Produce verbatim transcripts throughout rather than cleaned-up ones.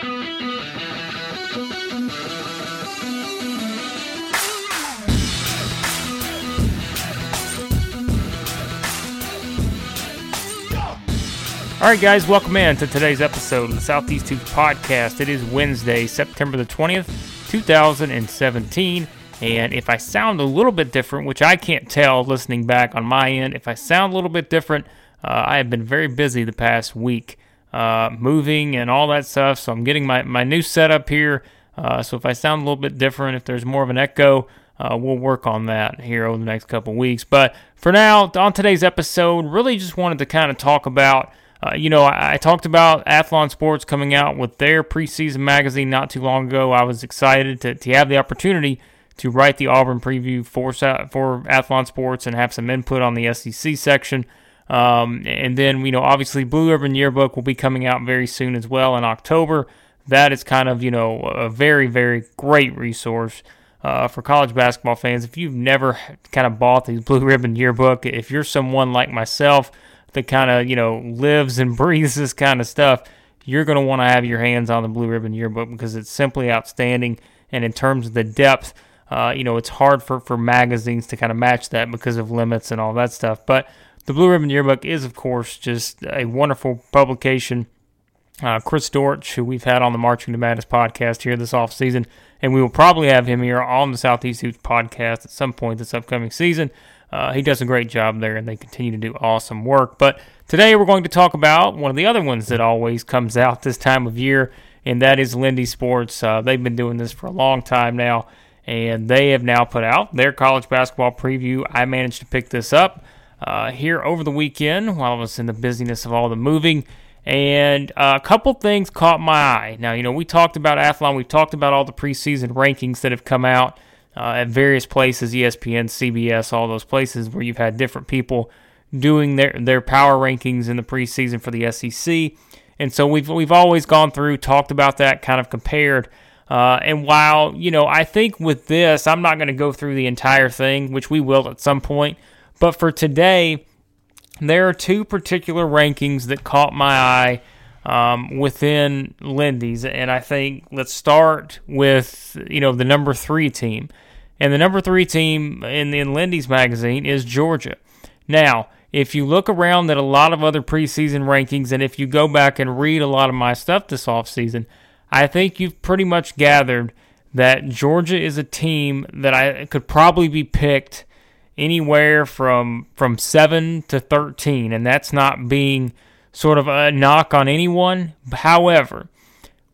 All right, guys, welcome in to today's episode of the Southeast Hoops podcast. It is Wednesday, September the twentieth, two thousand seventeen, and if I sound a little bit different, which I can't tell listening back on my end, if I sound a little bit different, uh, I have been very busy the past week uh, moving and all that stuff, so I'm getting my, my new setup here, uh, so if I sound a little bit different, if there's more of an echo, Uh, we'll work on that here over the next couple weeks. But for now, on today's episode, really just wanted to kind of talk about, uh, you know, I, I talked about Athlon Sports coming out with their preseason magazine not too long ago. I was excited to, to have the opportunity to write the Auburn preview for, for Athlon Sports and have some input on the S E C section. Um, and then, you know, obviously Blue Ribbon Yearbook will be coming out very soon as well in October. That is kind of, you know, a very, very great resource Uh, for college basketball fans. If you've never kind of bought the Blue Ribbon Yearbook, if you're someone like myself that kind of, you know, lives and breathes this kind of stuff, you're going to want to have your hands on the Blue Ribbon Yearbook because it's simply outstanding. And in terms of the depth, uh, you know, it's hard for, for magazines to kind of match that because of limits and all that stuff. But the Blue Ribbon Yearbook is, of course, just a wonderful publication. Uh, Chris Dortch, who we've had on the Marching to Madness podcast here this offseason, and we will probably have him here on the Southeast Hoops podcast at some point this upcoming season. Uh, he does a great job there, and they continue to do awesome work. But today we're going to talk about one of the other ones that always comes out this time of year, and that is Lindy Sports. Uh, they've been doing this for a long time now, and they have now put out their college basketball preview. I managed to pick this up uh, here over the weekend while I was in the busyness of all the moving. And uh, a couple things caught my eye. Now, you know, we talked about Athlon. We've talked about all the preseason rankings that have come out uh, at various places, E S P N, C B S, all those places where you've had different people doing their, their power rankings in the preseason for the S E C. And so we've, we've always gone through, talked about that, kind of compared. Uh, and while, you know, I think with this, I'm not going to go through the entire thing, which we will at some point. But for today, there are two particular rankings that caught my eye um, within Lindy's, and I think let's start with, you know, the number three team. And the number three team in, in Lindy's magazine is Georgia. Now, if you look around at a lot of other preseason rankings, and if you go back and read a lot of my stuff this offseason, I think you've pretty much gathered that Georgia is a team that I could probably be picked anywhere from from seven to thirteen, and that's not being sort of a knock on anyone. However,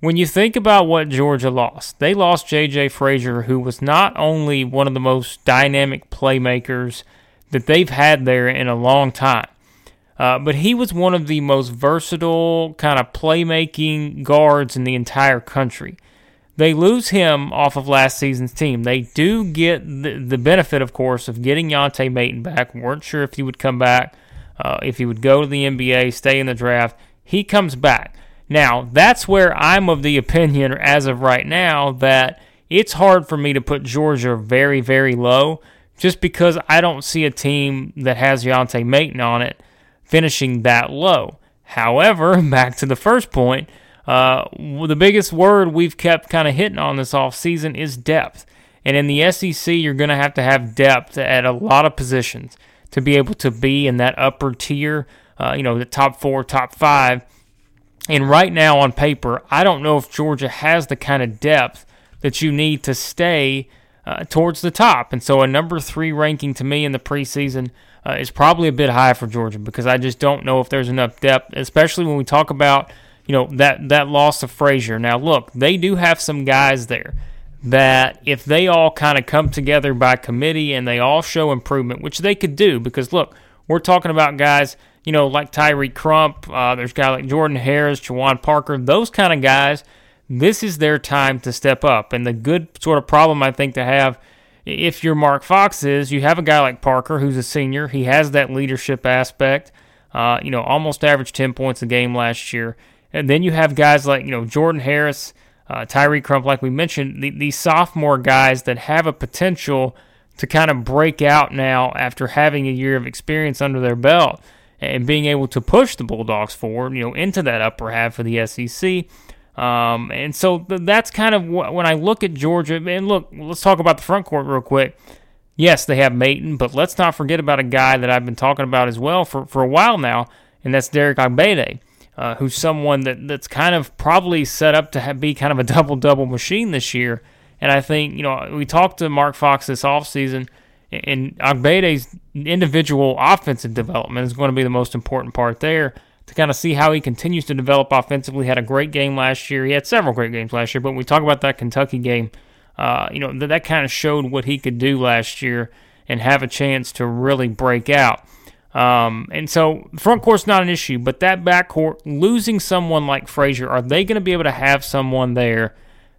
when you think about what Georgia lost, they lost J J. Frazier, who was not only one of the most dynamic playmakers that they've had there in a long time, uh, but he was one of the most versatile kind of playmaking guards in the entire country. They lose him off of last season's team. They do get the, the benefit, of course, of getting Yante Maten back. Weren't sure if he would come back, uh, if he would go to the N B A, stay in the draft. He comes back. Now, that's where I'm of the opinion as of right now that it's hard for me to put Georgia very, very low just because I don't see a team that has Yante Maten on it finishing that low. However, back to the first point, Uh, the biggest word we've kept kind of hitting on this offseason is depth. And in the S E C, you're going to have to have depth at a lot of positions to be able to be in that upper tier, uh, you know, the top four, top five. And right now on paper, I don't know if Georgia has the kind of depth that you need to stay uh, towards the top. And so a number three ranking to me in the preseason uh, is probably a bit high for Georgia because I just don't know if there's enough depth, especially when we talk about You know, that, that loss of Frazier. Now, look, they do have some guys there that if they all kind of come together by committee and they all show improvement, which they could do because, look, we're talking about guys, you know, like Tyree Crump. Uh, there's guys like Jordan Harris, Jawan Parker, those kind of guys. This is their time to step up. And the good sort of problem I think to have if you're Mark Fox is you have a guy like Parker who's a senior. He has that leadership aspect, uh, you know, almost averaged ten points a game last year. And then you have guys like, you know, Jordan Harris, uh, Tyree Crump, like we mentioned, the, these sophomore guys that have a potential to kind of break out now after having a year of experience under their belt and being able to push the Bulldogs forward, you know, into that upper half of the S E C. Um, and so th- that's kind of wh- when I look at Georgia. And look, let's talk about the front court real quick. Yes, they have Maten, but let's not forget about a guy that I've been talking about as well for, for a while now, and that's Derek Ogbeide, uh, who's someone that, that's kind of probably set up to have, be kind of a double-double machine this year. And I think, you know, we talked to Mark Fox this offseason, and Ogbeide's individual offensive development is going to be the most important part there to kind of see how he continues to develop offensively. He had a great game last year. He had several great games last year, but when we talk about that Kentucky game, Uh, you know, that, that kind of showed what he could do last year and have a chance to really break out. Um, and so front court's not an issue, but that back court, losing someone like Frazier, are they going to be able to have someone there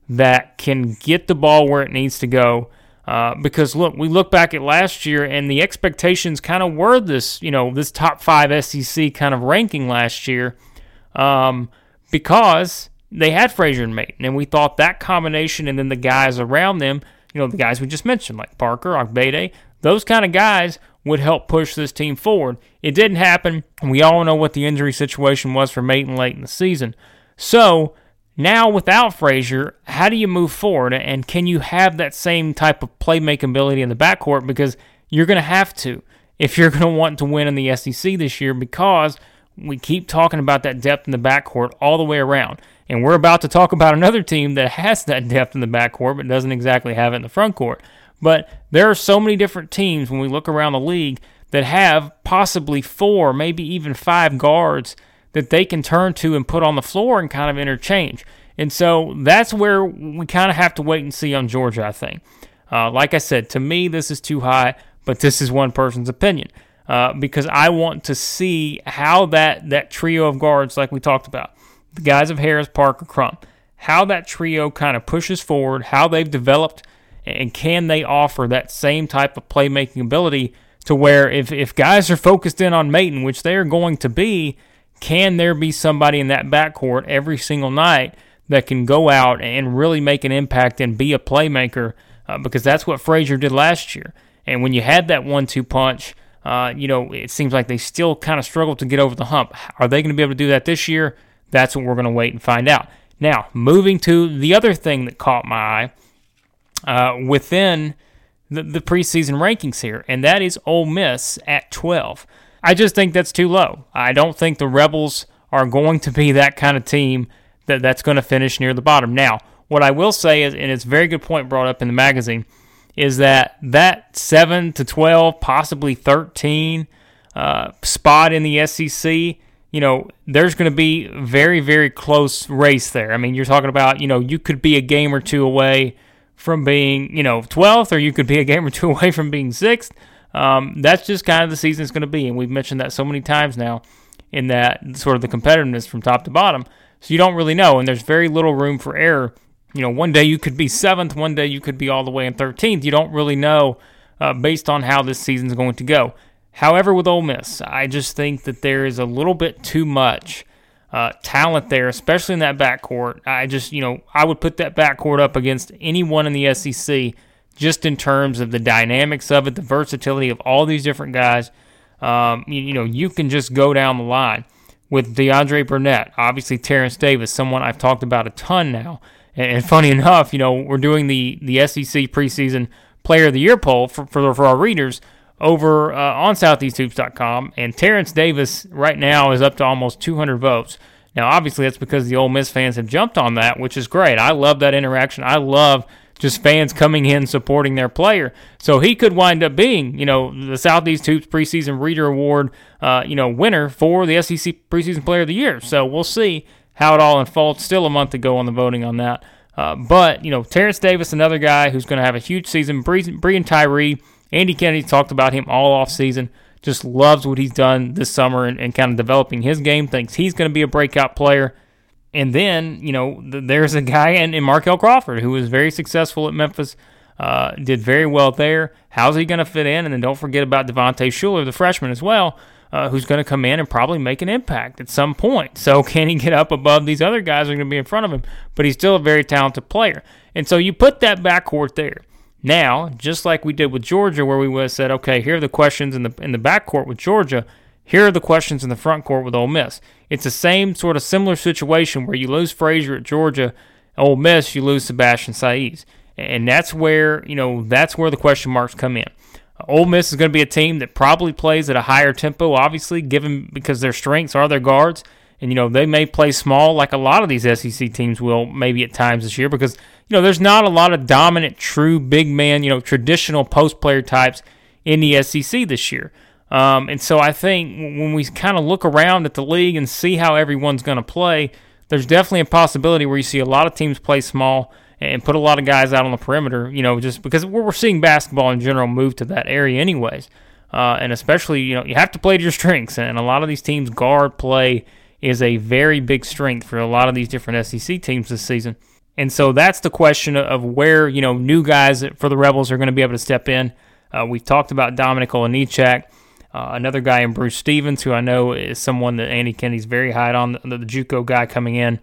that can get the ball where it needs to go? Uh, because, look, we look back at last year, and the expectations kind of were this, you know, this top five S E C kind of ranking last year um, because – they had Frazier and Maten, and we thought that combination and then the guys around them, you know, the guys we just mentioned, like Parker, Ogbeide, those kind of guys would help push this team forward. It didn't happen, and we all know what the injury situation was for Maten late in the season. So now without Frazier, how do you move forward, and can you have that same type of playmaking ability in the backcourt? Because you're going to have to if you're going to want to win in the S E C this year, because we keep talking about that depth in the backcourt all the way around. And we're about to talk about another team that has that depth in the backcourt but doesn't exactly have it in the front court. But there are so many different teams when we look around the league that have possibly four, maybe even five guards that they can turn to and put on the floor and kind of interchange. And so that's where we kind of have to wait and see on Georgia, I think. Uh, like I said, to me, this is too high, but this is one person's opinion uh, because I want to see how that, that trio of guards, like we talked about, the guys of Harris, Parker, Crump, how that trio kind of pushes forward, how they've developed, and can they offer that same type of playmaking ability to where if, if guys are focused in on Maten, which they are going to be, can there be somebody in that backcourt every single night that can go out and really make an impact and be a playmaker? Uh, because that's what Frazier did last year. And when you had that one two punch, uh, you know, it seems like they still kind of struggled to get over the hump. Are they going to be able to do that this year? That's what we're going to wait and find out. Now, moving to the other thing that caught my eye uh, within the, the preseason rankings here, and that is Ole Miss at twelve. I just think that's too low. I don't think the Rebels are going to be that kind of team that, that's going to finish near the bottom. Now, what I will say is, and it's a very good point brought up in the magazine, is that that seven to twelve, possibly thirteen uh, spot in the S E C, you know, there's going to be very, very close race there. I mean, you're talking about, you know, you could be a game or two away from being, you know, twelfth, or you could be a game or two away from being sixth. Um, that's just kind of the season it's going to be, and we've mentioned that so many times now in that sort of the competitiveness from top to bottom. So you don't really know, and there's very little room for error. You know, one day you could be seventh, one day you could be all the way in thirteenth. You don't really know uh, based on how this season's going to go. However, with Ole Miss, I just think that there is a little bit too much uh, talent there, especially in that backcourt. I just, you know, I would put that backcourt up against anyone in the S E C just in terms of the dynamics of it, the versatility of all these different guys. Um, you, you know, you can just go down the line with DeAndre Burnett, obviously Terrence Davis, someone I've talked about a ton now. And, and funny enough, you know, we're doing the, the S E C preseason Player of the Year poll for for, for our readers over uh, on Southeast Hoops dot com, and Terrence Davis right now is up to almost two hundred votes. Now, obviously, that's because the Ole Miss fans have jumped on that, which is great. I love that interaction. I love just fans coming in supporting their player. So he could wind up being, you know, the Southeast Hoops Preseason Reader Award, uh, you know, winner for the S E C Preseason Player of the Year. So we'll see how it all unfolds. Still a month to go on the voting on that. Uh, but, you know, Terrence Davis, another guy who's going to have a huge season. Breein Tyree, Andy Kennedy talked about him all offseason, just loves what he's done this summer and, and kind of developing his game, thinks he's going to be a breakout player. And then, you know, th- there's a guy in, in Markell Crawford who was very successful at Memphis, uh, did very well there. How's he going to fit in? And then don't forget about Devontae Shuler, the freshman as well, uh, who's going to come in and probably make an impact at some point. So can he get up above these other guys who are going to be in front of him? But he's still a very talented player. And so you put that backcourt there. Now, just like we did with Georgia, where we would have said, okay, here are the questions in the in the backcourt with Georgia, Here are the questions in the front court with Ole Miss. It's the same sort of similar situation where you lose Frazier at Georgia, Ole Miss, you lose Sebastian Saiz. And that's where, you know, that's where the question marks come in. Ole Miss is going to be a team that probably plays at a higher tempo, obviously, given because their strengths are their guards. And, you know, they may play small like a lot of these S E C teams will maybe at times this year because, you know, there's not a lot of dominant, true big man, you know, traditional post-player types in the S E C this year. Um, and so I think when we kind of look around at the league and see how everyone's going to play, there's definitely a possibility where you see a lot of teams play small and put a lot of guys out on the perimeter, you know, just because we're seeing basketball in general move to that area anyways. Uh, and especially, you know, you have to play to your strengths. And a lot of these teams, guard play is a very big strength for a lot of these different S E C teams this season. And so that's the question of where, you know, new guys for the Rebels are going to be able to step in. Uh, we've talked about Dominic Olenichak, uh, another guy in Bruce Stevens, who I know is someone that Andy Kennedy's very high on, the, the JUCO guy coming in.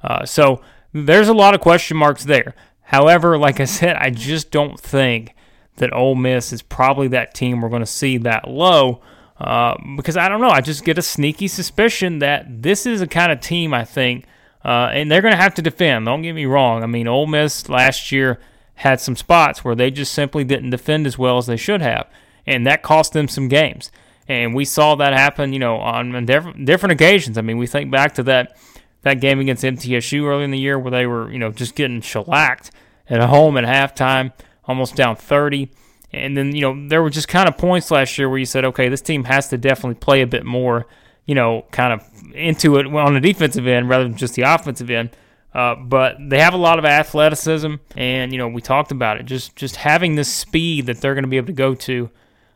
Uh, so... There's a lot of question marks there. However, like I said, I just don't think that Ole Miss is probably that team we're going to see that low uh, because I don't know. I just get a sneaky suspicion that this is a kind of team, I think, uh, and they're going to have to defend. Don't get me wrong. I mean, Ole Miss last year had some spots where they just simply didn't defend as well as they should have, and that cost them some games. And we saw that happen, you know, on different occasions. I mean, we think back to that. That game against M T S U earlier in the year where they were, you know, just getting shellacked at home at halftime, almost down thirty. And then, you know, there were just kind of points last year where you said, okay, this team has to definitely play a bit more, you know, kind of into it on the defensive end rather than just the offensive end. Uh, but they have a lot of athleticism, and, you know, we talked about it, just, just having this speed that they're going to be able to go to.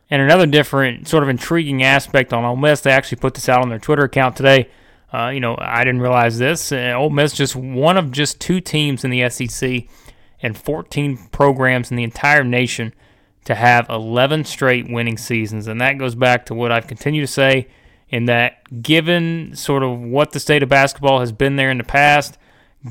And another different sort of intriguing aspect on Ole Miss, they actually put this out on their Twitter account today. Uh, you know, I didn't realize this. And Ole Miss just one of just two teams in the S E C and fourteen programs in the entire nation to have eleven straight winning seasons. And that goes back to what I've continued to say in that given sort of what the state of basketball has been there in the past,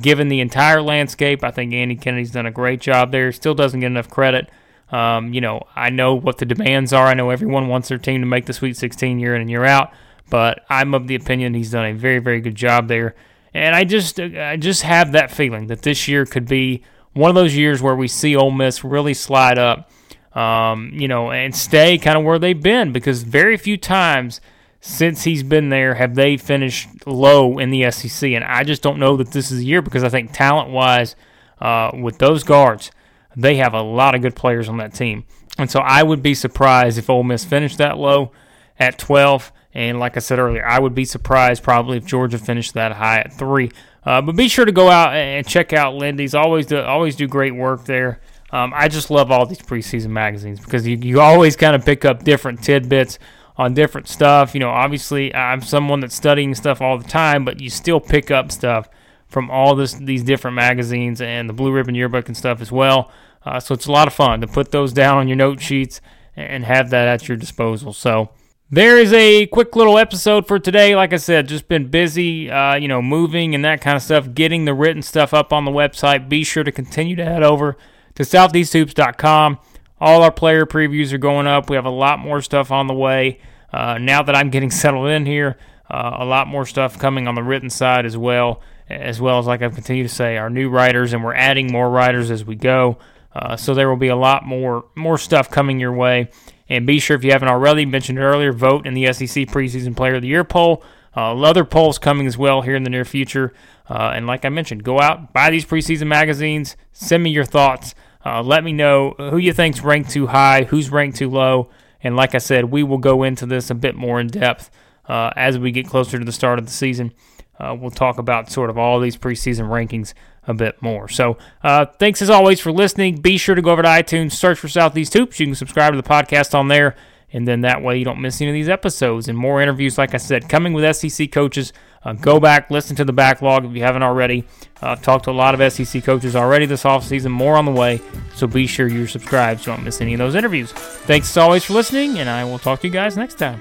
given the entire landscape, I think Andy Kennedy's done a great job there. Still doesn't get enough credit. Um, you know, I know what the demands are. I know everyone wants their team to make the Sweet sixteen year in and year out. But I'm of the opinion he's done a very, very good job there. And I just I just have that feeling that this year could be one of those years where we see Ole Miss really slide up, um, you know, and stay kind of where they've been because very few times since he's been there have they finished low in the S E C. And I just don't know that this is the year because I think talent-wise uh, with those guards, they have a lot of good players on that team. And so I would be surprised if Ole Miss finished that low at twelve. And like I said earlier, I would be surprised probably if Georgia finished that high at three. Uh, but be sure to go out and check out Lindy's. Always do, always do great work there. Um, I just love all these preseason magazines because you, you always kind of pick up different tidbits on different stuff. You know, obviously I'm someone that's studying stuff all the time, but you still pick up stuff from all this these different magazines and the Blue Ribbon Yearbook and stuff as well. Uh, so it's a lot of fun to put those down on your note sheets and have that at your disposal. So there is a quick little episode for today. Like I said, just been busy, uh, you know, moving and that kind of stuff, getting the written stuff up on the website. Be sure to continue to head over to southeast hoops dot com. All our player previews are going up. We have a lot more stuff on the way. Uh, now that I'm getting settled in here, uh, a lot more stuff coming on the written side as well, as well as, like I've continued to say, our new writers, and we're adding more writers as we go. Uh, so there will be a lot more more stuff coming your way. And be sure, if you haven't already, mentioned it earlier, vote in the S E C Preseason Player of the Year poll. Uh, other polls coming as well here in the near future. Uh, and like I mentioned, go out, buy these preseason magazines, send me your thoughts. Uh, let me know who you think's ranked too high, who's ranked too low. And like I said, we will go into this a bit more in depth uh, as we get closer to the start of the season. Uh, we'll talk about sort of all these preseason rankings a bit more. So uh, thanks as always for listening. Be sure to go over to iTunes, search for Southeast Hoops. You can subscribe to the podcast on there, and then that way you don't miss any of these episodes and more interviews, like I said, coming with S E C coaches. Uh, go back, listen to the backlog if you haven't already. Uh, I've talked to a lot of S E C coaches already this offseason, more on the way, so be sure you're subscribed so you don't miss any of those interviews. Thanks as always for listening, and I will talk to you guys next time.